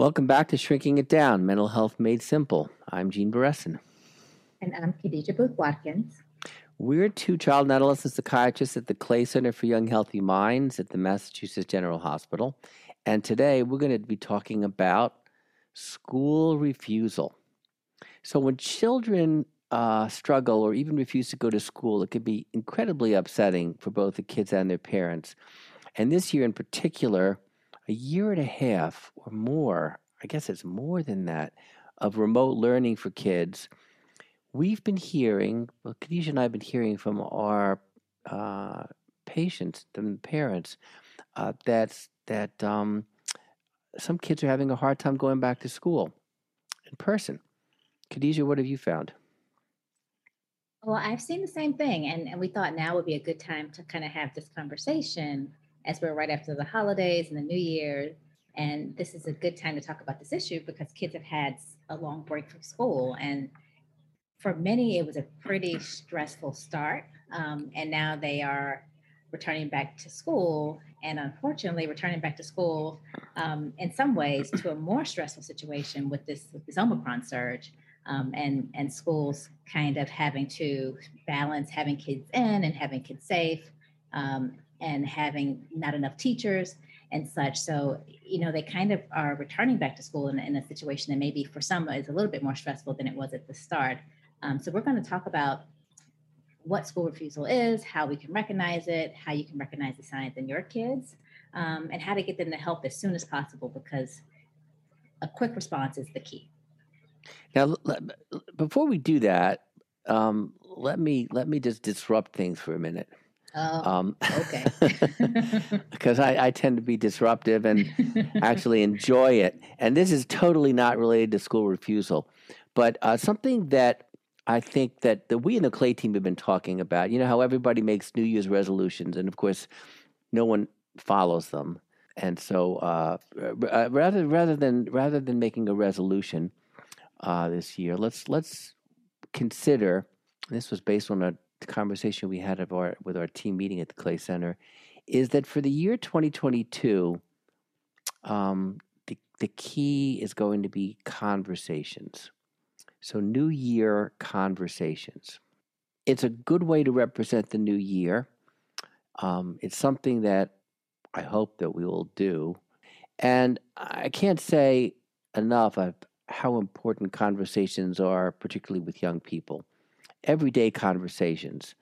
Welcome back to Shrinking It Down, Mental Health Made Simple. I'm Gene Beresin. And I'm Khadijah Booth-Watkins. We're two child and adolescent psychiatrists at the Clay Center for Young Healthy Minds at the Massachusetts General Hospital. And today we're going to be talking about school refusal. So when children struggle or even refuse to go to school, it can be incredibly upsetting for both the kids and their parents. And this year in particular, a year and a half or more, I guess it's more than that, of remote learning for kids, we've been hearing, well, Khadijah and I have been hearing from our patients, the parents, that some kids are having a hard time going back to school in person. Khadijah, what have you found? Well, I've seen the same thing, and we thought now would be a good time to kind of have this conversation as we're right after the holidays and the New Year. And this is a good time to talk about this issue because kids have had a long break from school. And for many, it was a pretty stressful start. And now they are returning back to school, and unfortunately returning back to school in some ways to a more stressful situation with this Omicron surge, and schools kind of having to balance having kids in and having kids safe, and having not enough teachers and such. So, they kind of are returning back to school in a situation that maybe for some is a little bit more stressful than it was at the start. So we're going to talk about what school refusal is, how we can recognize it, how you can recognize the signs in your kids, and how to get them to help as soon as possible, because a quick response is the key. Now, before we do that, let me just disrupt things for a minute. Okay. Because I tend to be disruptive and actually enjoy it. And this is totally not related to school refusal, but something that I think that we in the Clay team have been talking about, how everybody makes New Year's resolutions and of course no one follows them. And so rather than making a resolution this year, let's consider, this was based on a conversation we had with our team meeting at the Clay Center, is that for the year 2022, the key is going to be conversations. So New Year conversations. It's a good way to represent the new year. It's something that I hope that we will do. And I can't say enough how important conversations are, particularly with young people. Everyday conversations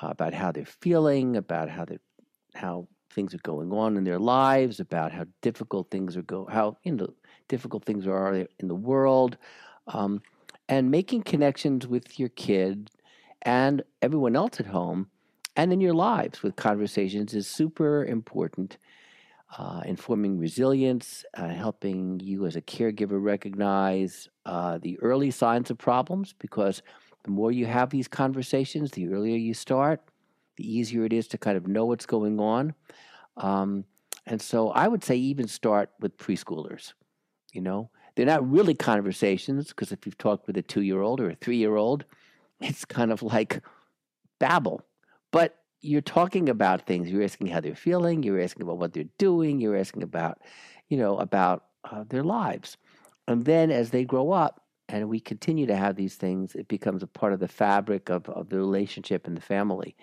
about how they're feeling, about how things are going on in their lives, about how difficult things are in the world, and making connections with your kid and everyone else at home and in your lives with conversations is super important. Informing resilience, helping you as a caregiver recognize the early signs of problems, because the more you have these conversations, the earlier you start, the easier it is to kind of know what's going on. And so I would say even start with preschoolers. They're not really conversations, because if you've talked with a 2-year-old or a 3-year-old, it's kind of like babble. But you're talking about things. You're asking how they're feeling. You're asking about what they're doing. You're asking about, about their lives. And then as they grow up, and we continue to have these things, it becomes a part of the fabric of the relationship and the family.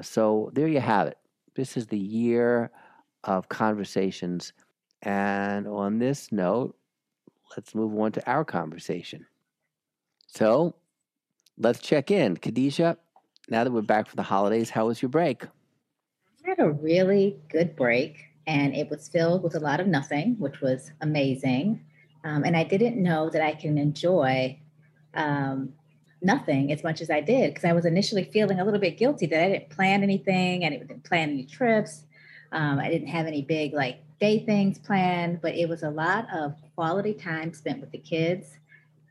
So there you have it. This is the year of conversations. And on this note, let's move on to our conversation. So let's check in. Khadijah, now that we're back from the holidays, how was your break? I had a really good break, and it was filled with a lot of nothing, which was amazing. And I didn't know that I can enjoy nothing as much as I did, because I was initially feeling a little bit guilty that I didn't plan anything. I didn't plan any trips. I didn't have any big day things planned, but it was a lot of quality time spent with the kids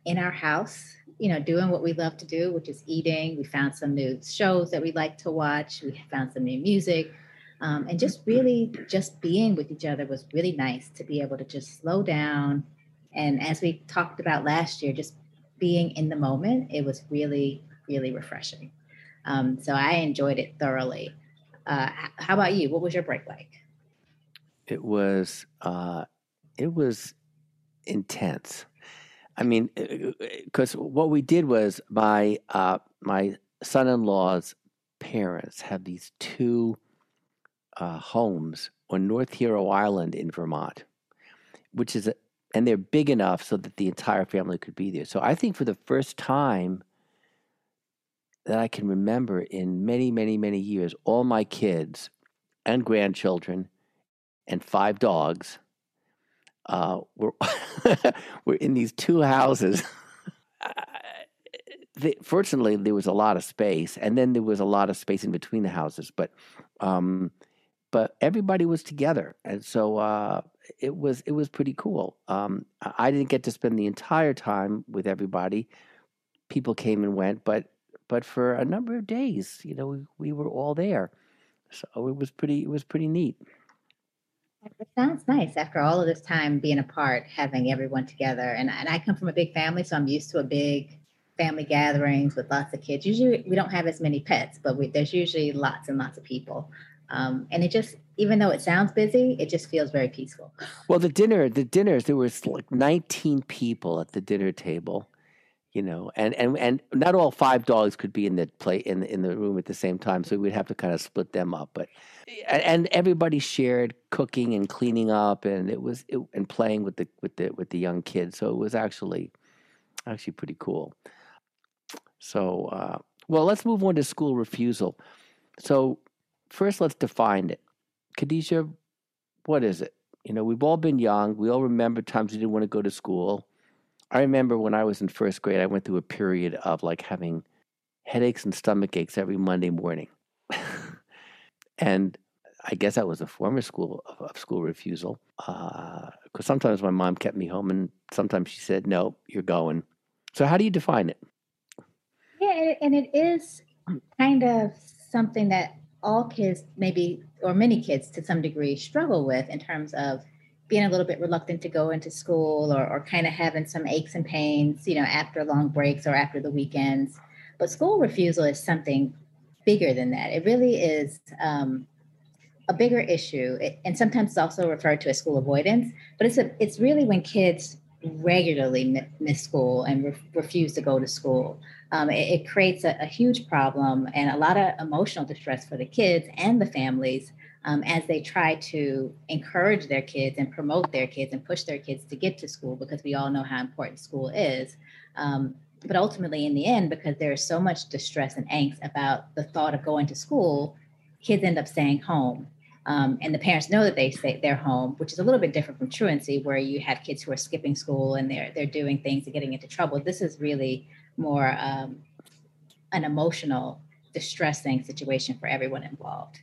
in our house, doing what we love to do, which is eating. We found some new shows that we like to watch. We found some new music. And just being with each other was really nice to be able to just slow down. And as we talked about last year, just being in the moment, it was really, really refreshing. So I enjoyed it thoroughly. How about you? What was your break like? It was intense. I mean, because what we did was my son-in-law's parents have these two homes on North Hero Island in Vermont, which is, and they're big enough so that the entire family could be there. So I think for the first time that I can remember in many, many, many years, all my kids and grandchildren and 5 dogs were in these two houses. Fortunately, there was a lot of space, and then there was a lot of space in between the houses. But everybody was together, and so it was pretty cool. I didn't get to spend the entire time with everybody. People came and went, but for a number of days, you know, we were all there, so it was pretty neat. It sounds nice after all of this time being apart, having everyone together. And I come from a big family, so I'm used to a big family gatherings with lots of kids. Usually we don't have as many pets, but there's usually lots and lots of people. And it just, even though it sounds busy, it just feels very peaceful. Well, the dinners, there was like 19 people at the dinner table, you know, and not all 5 dogs could be in the room at the same time. So we'd have to kind of split them up, but, and everybody shared cooking and cleaning up, and and playing with the young kids. So it was actually pretty cool. So, well, let's move on to school refusal. So first let's define it. Khadijah, what is it? You know, we've all been young. We all remember times we didn't want to go to school. I remember when I was in first grade, I went through a period of like having headaches and stomach aches every Monday morning. And I guess that was a former of school refusal. Because sometimes my mom kept me home and sometimes she said, no, you're going. So how do you define it? Yeah, and it is kind of something that all kids maybe, or many kids to some degree, struggle with in terms of being a little bit reluctant to go into school or kind of having some aches and pains, you know, after long breaks or after the weekends. But school refusal is something bigger than that. It really is a bigger issue. And sometimes it's also referred to as school avoidance, but it's really when kids regularly miss school and refuse to go to school. It creates a huge problem and a lot of emotional distress for the kids and the families. As they try to encourage their kids and promote their kids and push their kids to get to school, because we all know how important school is. But ultimately in the end, because there's so much distress and angst about the thought of going to school, kids end up staying home. And the parents know that they're home, which is a little bit different from truancy, where you have kids who are skipping school and they're doing things and getting into trouble. This is really more an emotional, distressing situation for everyone involved.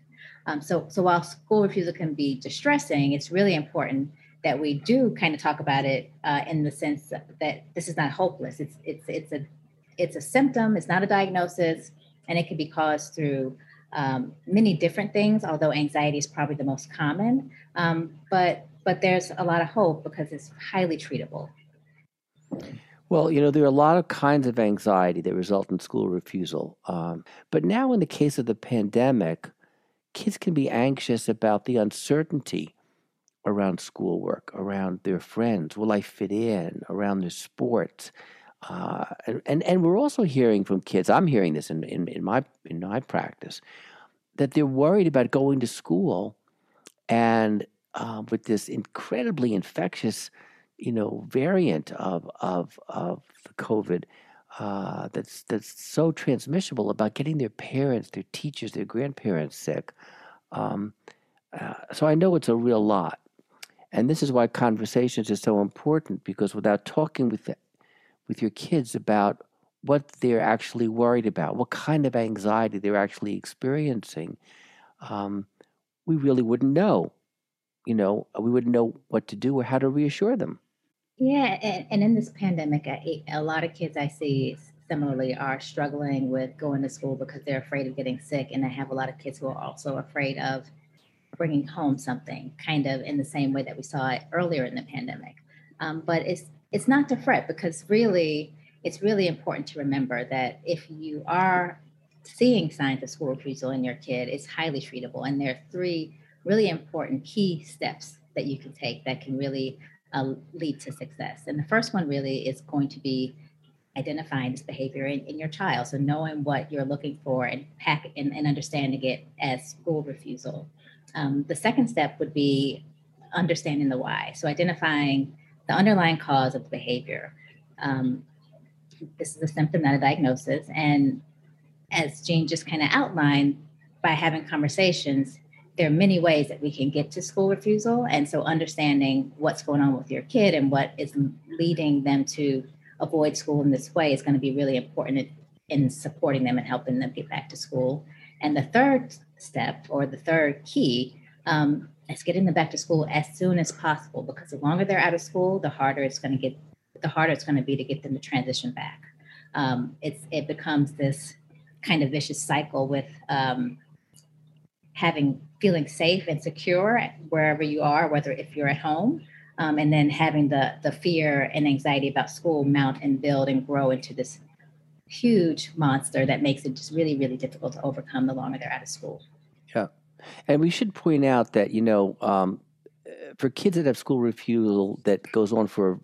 So while school refusal can be distressing, it's really important that we do kind of talk about it in the sense that this is not hopeless. It's a symptom. It's not a diagnosis, and it can be caused through many different things. Although anxiety is probably the most common, but there's a lot of hope because it's highly treatable. Well, you know, there are a lot of kinds of anxiety that result in school refusal, but now in the case of the pandemic, kids can be anxious about the uncertainty around schoolwork, around their friends, will I fit in, around their sports. And we're also hearing from kids, I'm hearing this in my practice, that they're worried about going to school and with this incredibly infectious, you know, variant of COVID that's so transmissible, about getting their parents, their teachers, their grandparents sick. So I know it's a real lot. And this is why conversations are so important, because without talking with your kids about what they're actually worried about, what kind of anxiety they're actually experiencing, we really wouldn't know. You know, we wouldn't know what to do or how to reassure them. Yeah, and in this pandemic, a lot of kids I see similarly are struggling with going to school because they're afraid of getting sick, and I have a lot of kids who are also afraid of bringing home something, kind of in the same way that we saw it earlier in the pandemic. But it's not to fret, because really, it's really important to remember that if you are seeing signs of school refusal in your kid, it's highly treatable, and there are 3 really important key steps that you can take that can really lead to success. And the first one really is going to be identifying this behavior in your child. So knowing what you're looking for and understanding it as school refusal. The second step would be understanding the why. So identifying the underlying cause of the behavior. This is a symptom, not a diagnosis. And as Gene just kind of outlined, by having conversations, there are many ways that we can get to school refusal. And so understanding what's going on with your kid and what is leading them to avoid school in this way is going to be really important in supporting them and helping them get back to school. And the third step, or the third key, is getting them back to school as soon as possible, because the longer they're out of school, the harder it's going to be to get them to transition back. It becomes this kind of vicious cycle with feeling safe and secure wherever you are, whether if you're at home, and then having the fear and anxiety about school mount and build and grow into this huge monster that makes it just really, really difficult to overcome the longer they're out of school. Yeah. And we should point out that, for kids that have school refusal that goes on for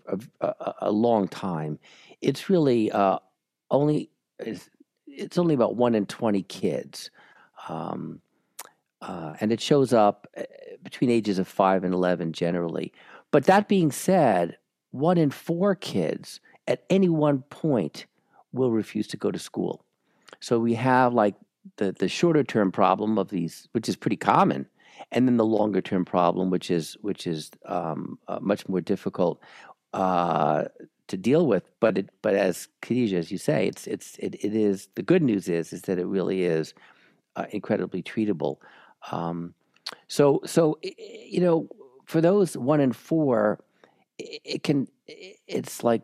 a long time, it's really only about 1 in 20 kids. And it shows up between ages of 5 and 11 generally. But that being said, 1 in 4 kids at any one point will refuse to go to school. So we have like the shorter term problem of these, which is pretty common, and then the longer term problem, which is much more difficult to deal with. But as Khadijah, as you say, it is the good news is that it really is incredibly treatable. So for those 1 in 4, it's like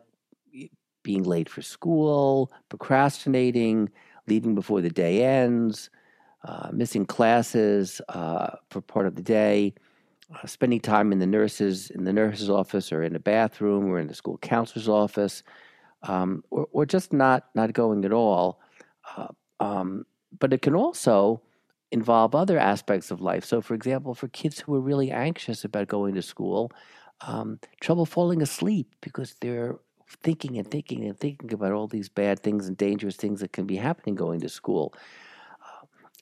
being late for school, procrastinating, leaving before the day ends, missing classes for part of the day, spending time in the nurse's office or in a bathroom or in the school counselor's office, or just not going at all. But it can also involve other aspects of life. So, for example, for kids who are really anxious about going to school, trouble falling asleep because they're thinking about all these bad things and dangerous things that can be happening going to school.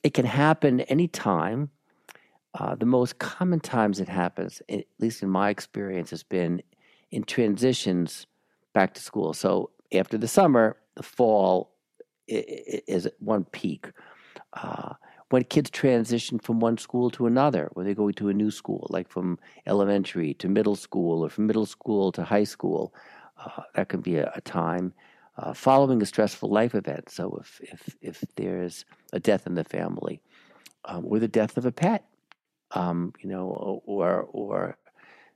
It can happen anytime. The most common times it happens, at least in my experience, has been in transitions back to school. So after the summer, the fall is at one peak. When kids transition from one school to another, when they go to a new school, like from elementary to middle school or from middle school to high school, that can be a time following a stressful life event. So if there's a death in the family, or the death of a pet, or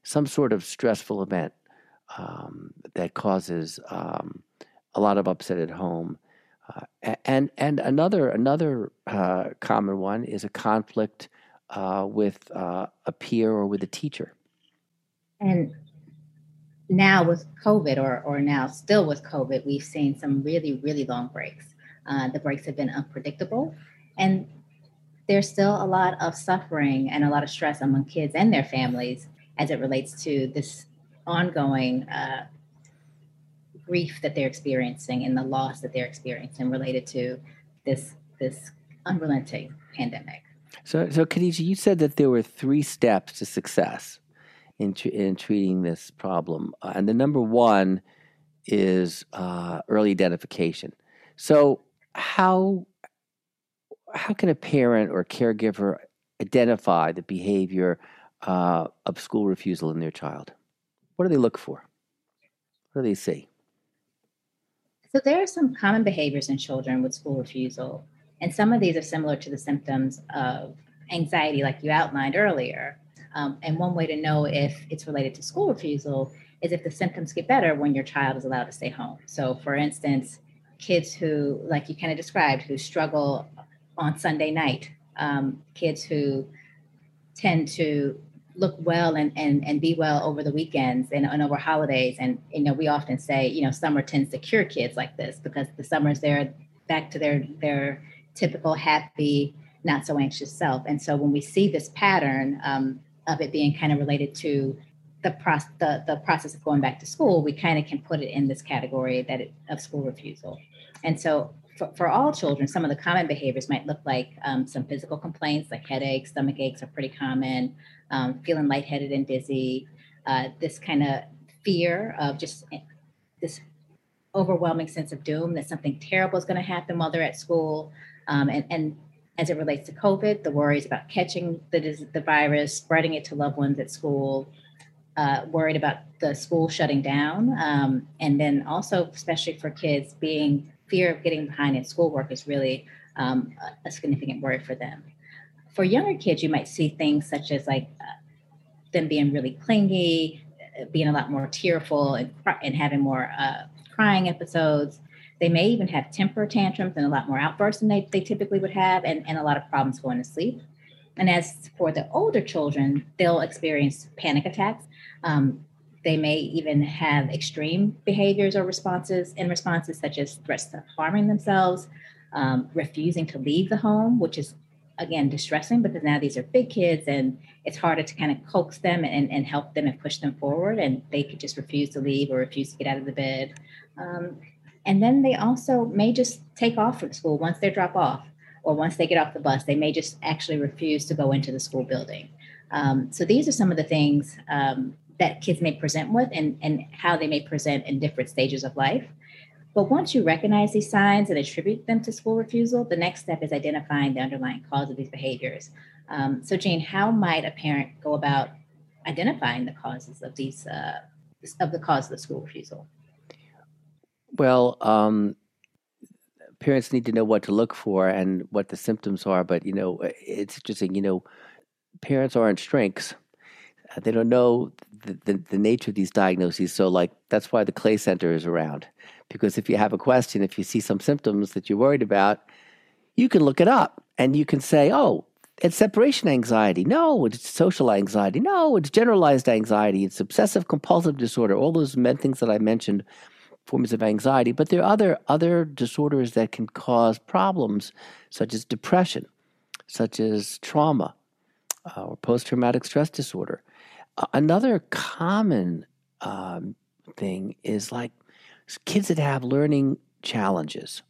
some sort of stressful event that causes a lot of upset at home, and another common one is a conflict with a peer or with a teacher. And now with COVID, or now still with COVID, we've seen some really, really long breaks. The breaks have been unpredictable, and there's still a lot of suffering and a lot of stress among kids and their families as it relates to this ongoing grief that they're experiencing and the loss that they're experiencing related to this unrelenting pandemic. So Khadijah, you said that there were 3 steps to success in treating this problem. And the number one is early identification. So how can a parent or caregiver identify the behavior of school refusal in their child? What do they look for? What do they see? So there are some common behaviors in children with school refusal. And some of these are similar to the symptoms of anxiety, like you outlined earlier. And one way to know if it's related to school refusal is if the symptoms get better when your child is allowed to stay home. So, for instance, kids who, like you kind of described, who struggle on Sunday night, kids who tend to look well and be well over the weekends and over holidays. And, we often say, summer tends to cure kids like this, because the summers they're back to their typical happy, not so anxious self. And so when we see this pattern, of it being kind of related to the process of going back to school, we kind of can put it in this category that of school refusal. And so for all children, some of the common behaviors might look like some physical complaints like headaches, stomach aches are pretty common, feeling lightheaded and dizzy, this kind of fear of just this overwhelming sense of doom that something terrible is going to happen while they're at school. And as it relates to COVID, the worries about catching the virus, spreading it to loved ones at school, worried about the school shutting down. And then also, especially for kids, fear of getting behind in schoolwork is really a significant worry for them. For younger kids, you might see things such as like them being really clingy, being a lot more tearful and having more crying episodes. They may even have temper tantrums and a lot more outbursts than they typically would have, and a lot of problems going to sleep. And as for the older children, they'll experience panic attacks. They may even have extreme behaviors or responses such as threats to harming themselves, refusing to leave the home, which is, again, distressing because now these are big kids and it's harder to kind of coax them and help them and push them forward. And they could just refuse to leave or refuse to get out of the bed. And then they also may just take off from school once they drop off or once they get off the bus. They may just actually refuse to go into the school building. So these are some of the things that kids may present with and how they may present in different stages of life. But once you recognize these signs and attribute them to school refusal, the next step is identifying the underlying cause of these behaviors. So Gene, how might a parent go about identifying the causes of these, the school refusal? Well, parents need to know what to look for and what the symptoms are, but, it's interesting, parents aren't shrinks. They don't know the nature of these diagnoses. So that's why the Clay Center is around, because if you have a question, if you see some symptoms that you're worried about, you can look it up and you can say, oh, it's separation anxiety. No, it's social anxiety. No, it's generalized anxiety. It's obsessive compulsive disorder. All those things that I mentioned, forms of anxiety. But there are other disorders that can cause problems, such as depression, such as trauma, or post-traumatic stress disorder. Another common thing is like kids that have learning challenges,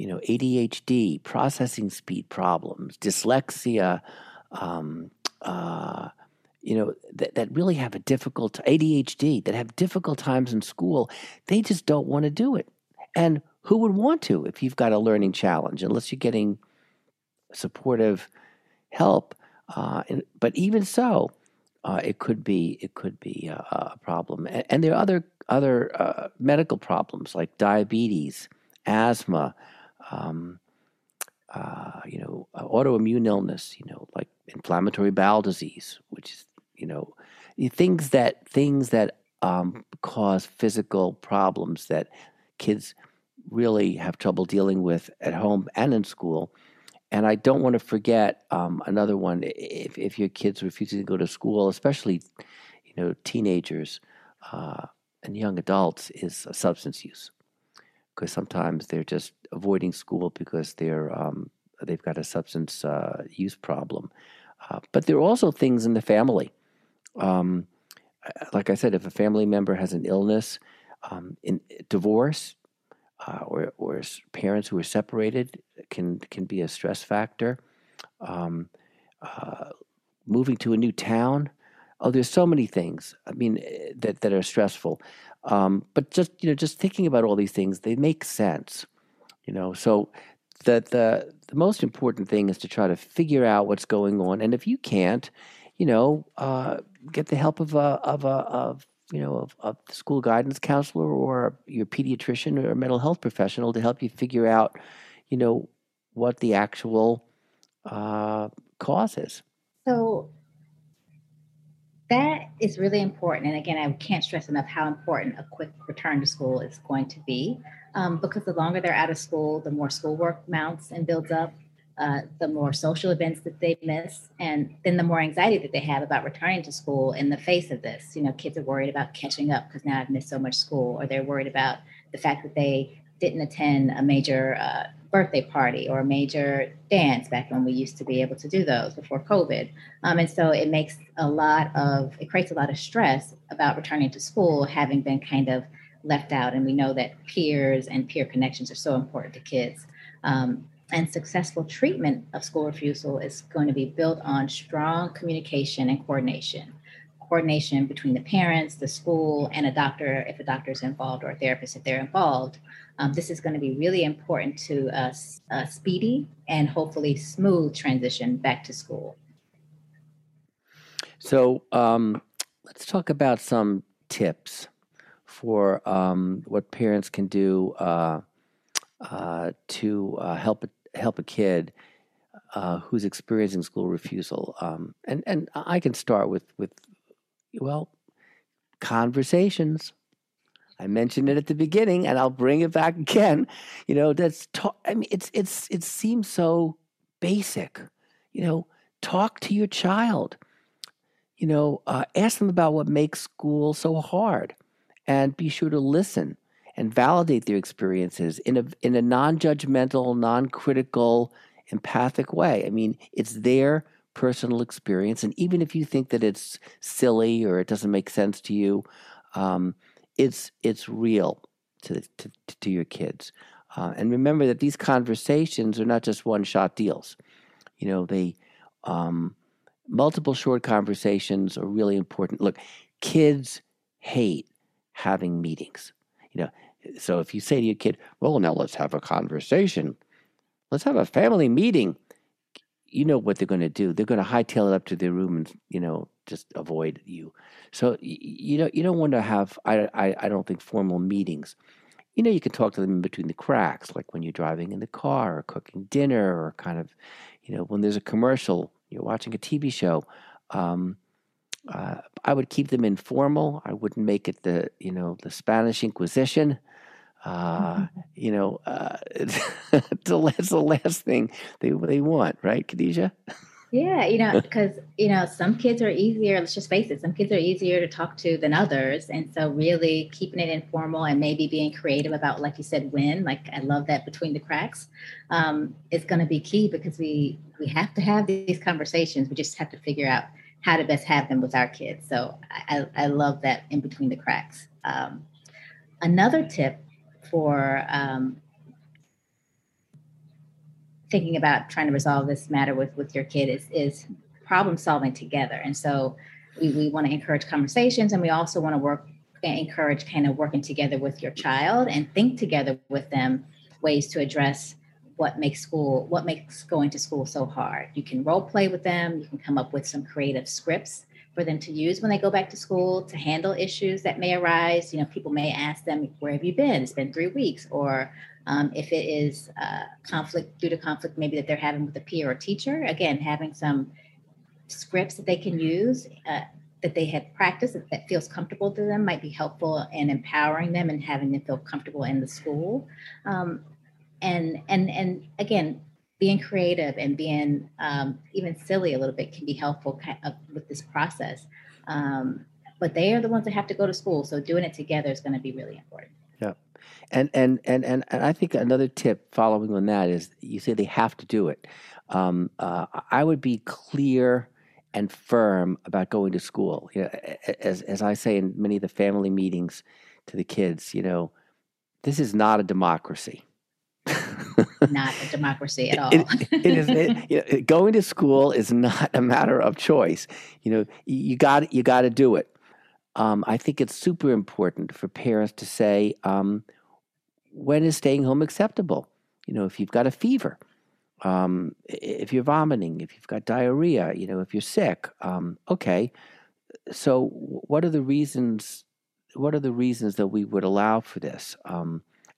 ADHD, processing speed problems, dyslexia, that really have ADHD, that have difficult times in school. They just don't want to do it. And who would want to if you've got a learning challenge, unless you're getting supportive help? But even so, it could be a problem. And there are other medical problems like diabetes, asthma, autoimmune illness, like inflammatory bowel disease, which is, things that cause physical problems that kids really have trouble dealing with at home and in school. And I don't want to forget another one. If your kid's refusing to go to school, especially, teenagers and young adults, is substance use, because sometimes they're just avoiding school because they've got a substance use problem. But there are also things in the family. Like I said, if a family member has an illness, in divorce. Or parents who are separated can be a stress factor. Moving to a new town. Oh, there's so many things, that are stressful. But just thinking about all these things, they make sense. So the most important thing is to try to figure out what's going on. And if you can't, get the help of a school guidance counselor or your pediatrician or mental health professional to help you figure out, what the actual cause is. So that is really important. And again, I can't stress enough how important a quick return to school is going to be, because the longer they're out of school, the more schoolwork mounts and builds up, the more social events that they miss, and then the more anxiety that they have about returning to school in the face of this. Kids are worried about catching up because now I've missed so much school, or they're worried about the fact that they didn't attend a major birthday party or a major dance back when we used to be able to do those before COVID. And so it makes it creates a lot of stress about returning to school, having been kind of left out. And we know that peers and peer connections are so important to kids. And successful treatment of school refusal is going to be built on strong communication and coordination between the parents, the school, and a doctor, if a doctor is involved, or a therapist, if they're involved. This is going to be really important to a speedy and hopefully smooth transition back to school. So let's talk about some tips for what parents can do to help a kid who's experiencing school refusal. And I can start with well, conversations. I mentioned it at the beginning, and I'll bring it back again. You know, I mean, it seems so basic. You know, talk to your child. You know, ask them about what makes school so hard, and be sure to listen and validate their experiences in a non-judgmental, non-critical, empathic way. I mean, it's their personal experience, and even if you think that it's silly or it doesn't make sense to you, it's real to your kids. And remember that these conversations are not just one-shot deals. You know, they multiple short conversations are really important. Look, kids hate having meetings. You know, so if you say to your kid, "Well, now let's have a conversation. Let's have a family meeting." You know what they're going to do. They're going to hightail it up to their room and, you know, just avoid you. So, you know, you don't want to have, I don't think, formal meetings. You know, you can talk to them in between the cracks, like when you're driving in the car or cooking dinner or kind of, you know, when there's a commercial, you're watching a TV show. I would keep them informal. I wouldn't make it the, you know, the Spanish Inquisition. You know, that's the last thing they want, right, Khadijah? Yeah, you know, because, you know, some kids are easier, let's just face it, some kids are easier to talk to than others. And so really keeping it informal and maybe being creative about, like you said, when, like I love that between the cracks, is going to be key because we have to have these conversations. We just have to figure out how to best have them with our kids. So I love that in between the cracks. Another tip for thinking about trying to resolve this matter with your kid is problem solving together. And so we want to encourage conversations, and we also want to encourage kind of working together with your child and think together with them ways to address what makes going to school so hard. You can role play with them. You can come up with some creative scripts for them to use when they go back to school to handle issues that may arise. You know, people may ask them, "Where have you been? It's been 3 weeks." Or if it is conflict, due to conflict maybe that they're having with a peer or teacher, again, having some scripts that they can use that they have practiced that feels comfortable to them might be helpful in empowering them and having them feel comfortable in the school. And again, being creative and being even silly a little bit can be helpful with this process. But they are the ones that have to go to school. So doing it together is going to be really important. Yeah. And I think another tip following on that is you say they have to do it. I would be clear and firm about going to school. You know, as I say in many of the family meetings to the kids, you know, this is not a democracy. Not a democracy at all. It is, going to school is not a matter of choice. You know, you got to do it. I think it's super important for parents to say, when is staying home acceptable? You know, if you've got a fever, if you're vomiting, if you've got diarrhea, you know, if you're sick. Okay, so what are the reasons that we would allow for this?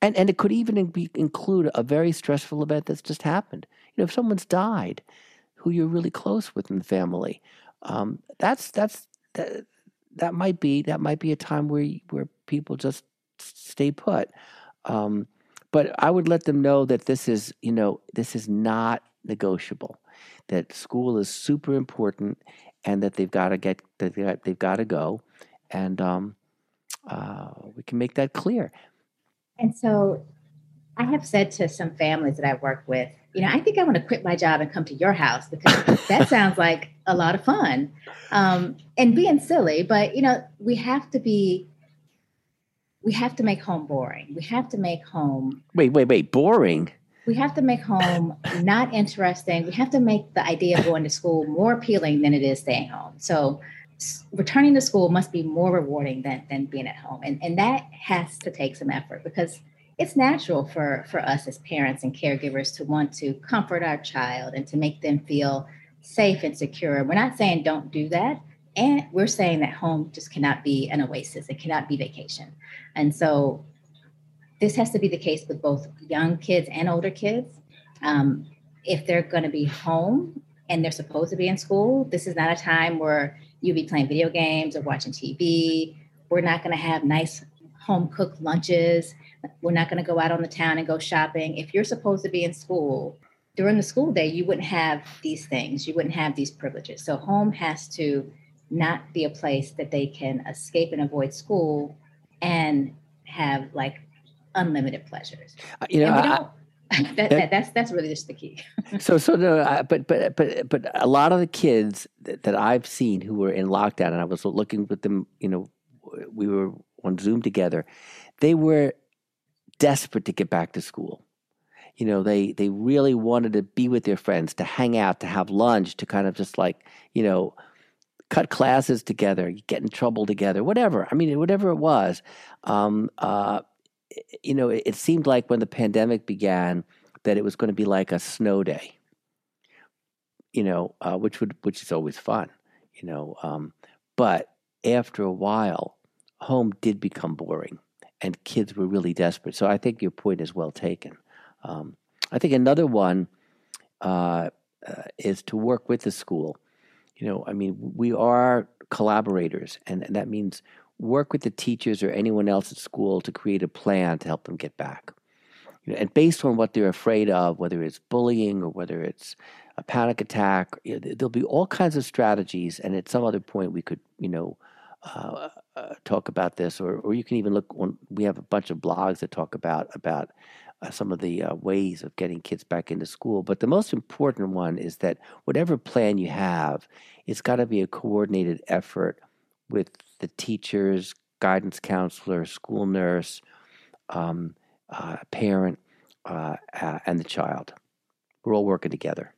And it could even include a very stressful event that's just happened. You know, if someone's died, who you're really close with in the family, that might be a time where people just stay put. But I would let them know that this is not negotiable. That school is super important, and that they've got to go, and we can make that clear. And so I have said to some families that I work with, you know, I think I want to quit my job and come to your house because that sounds like a lot of fun, and being silly. But, you know, we have to make home boring. We have to make home. Wait, boring? We have to make home not interesting. We have to make the idea of going to school more appealing than it is staying home. So returning to school must be more rewarding than being at home. And that has to take some effort because it's natural for us as parents and caregivers to want to comfort our child and to make them feel safe and secure. We're not saying don't do that. And we're saying that home just cannot be an oasis. It cannot be vacation. And so this has to be the case with both young kids and older kids. If they're going to be home and they're supposed to be in school, this is not a time where you'll be playing video games or watching TV. We're not going to have nice home-cooked lunches. We're not going to go out on the town and go shopping. If you're supposed to be in school, during the school day, you wouldn't have these things. You wouldn't have these privileges. So home has to not be a place that they can escape and avoid school and have, like, unlimited pleasures. You know, that's really just the key. But a lot of the kids that I've seen who were in lockdown, and I was looking with them, you know, we were on Zoom together. They were desperate to get back to school. You know, they really wanted to be with their friends, to hang out, to have lunch, to kind of just like, you know, cut classes together, get in trouble together, whatever. I mean, whatever it was. You know, it seemed like when the pandemic began that it was going to be like a snow day, you know, which is always fun, you know. But after a while, home did become boring and kids were really desperate. So I think your point is well taken. I think another one is to work with the school. You know, I mean, we are collaborators, and that means work with the teachers or anyone else at school to create a plan to help them get back. You know, and based on what they're afraid of, whether it's bullying or whether it's a panic attack, you know, there'll be all kinds of strategies. And at some other point, we could, you know, talk about this, or you can even look on. We have a bunch of blogs that talk about some of the ways of getting kids back into school. But the most important one is that whatever plan you have, it's got to be a coordinated effort with the teachers, guidance counselor, school nurse, parent, and the child. We're all working together.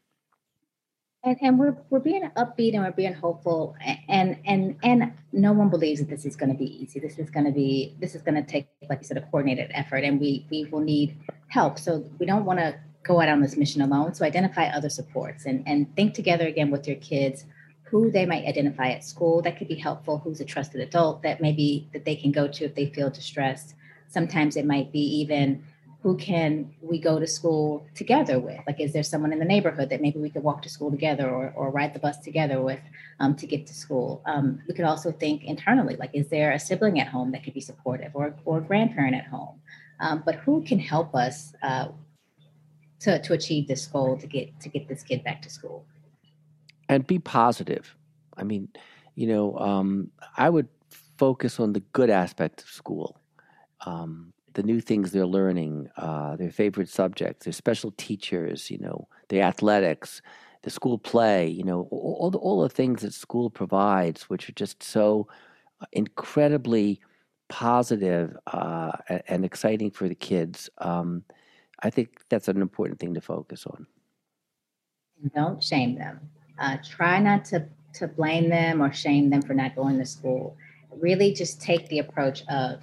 And we're being upbeat and we're being hopeful. And no one believes that this is going to be easy. This is going to take, like you said, a coordinated effort. And we will need help. So we don't want to go out on this mission alone. So identify other supports and think together again with your kids who they might identify at school that could be helpful, who's a trusted adult that maybe that they can go to if they feel distressed. Sometimes it might be even who can we go to school together with? Like, is there someone in the neighborhood that maybe we could walk to school together or ride the bus together with to get to school? We could also think internally, like, is there a sibling at home that could be supportive or a grandparent at home? But who can help us to achieve this goal to get this kid back to school? And be positive. I mean, you know, I would focus on the good aspects of school, the new things they're learning, their favorite subjects, their special teachers, you know, their athletics, the school play, you know, all the things that school provides, which are just so incredibly positive and exciting for the kids. I think that's an important thing to focus on. Don't shame them. Try not to blame them or shame them for not going to school. Really just take the approach of,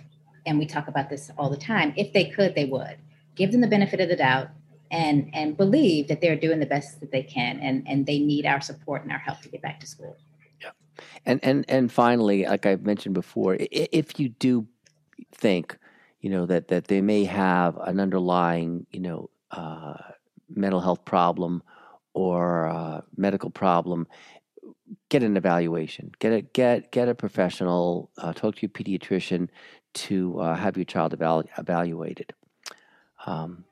and we talk about this all the time, if they could, they would. Give them the benefit of the doubt and believe that they're doing the best that they can and they need our support and our help to get back to school. Yeah. And finally, like I've mentioned before, if you do think, you know, that they may have an underlying, you know, mental health problem or a medical problem, get an evaluation. Get a professional. Talk to your pediatrician to have your child evaluated. Well,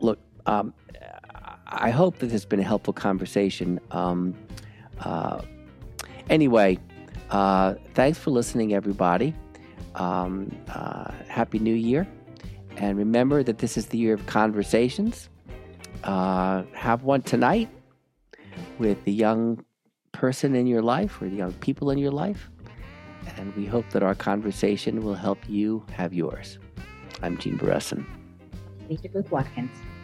look, I hope that this has been a helpful conversation. Anyway, thanks for listening, everybody. Happy New Year. And remember that this is the year of conversations. Have one tonight with the young person in your life or the young people in your life. And we hope that our conversation will help you have yours. I'm Gene Beresin. Khadijah Booth-Watkins.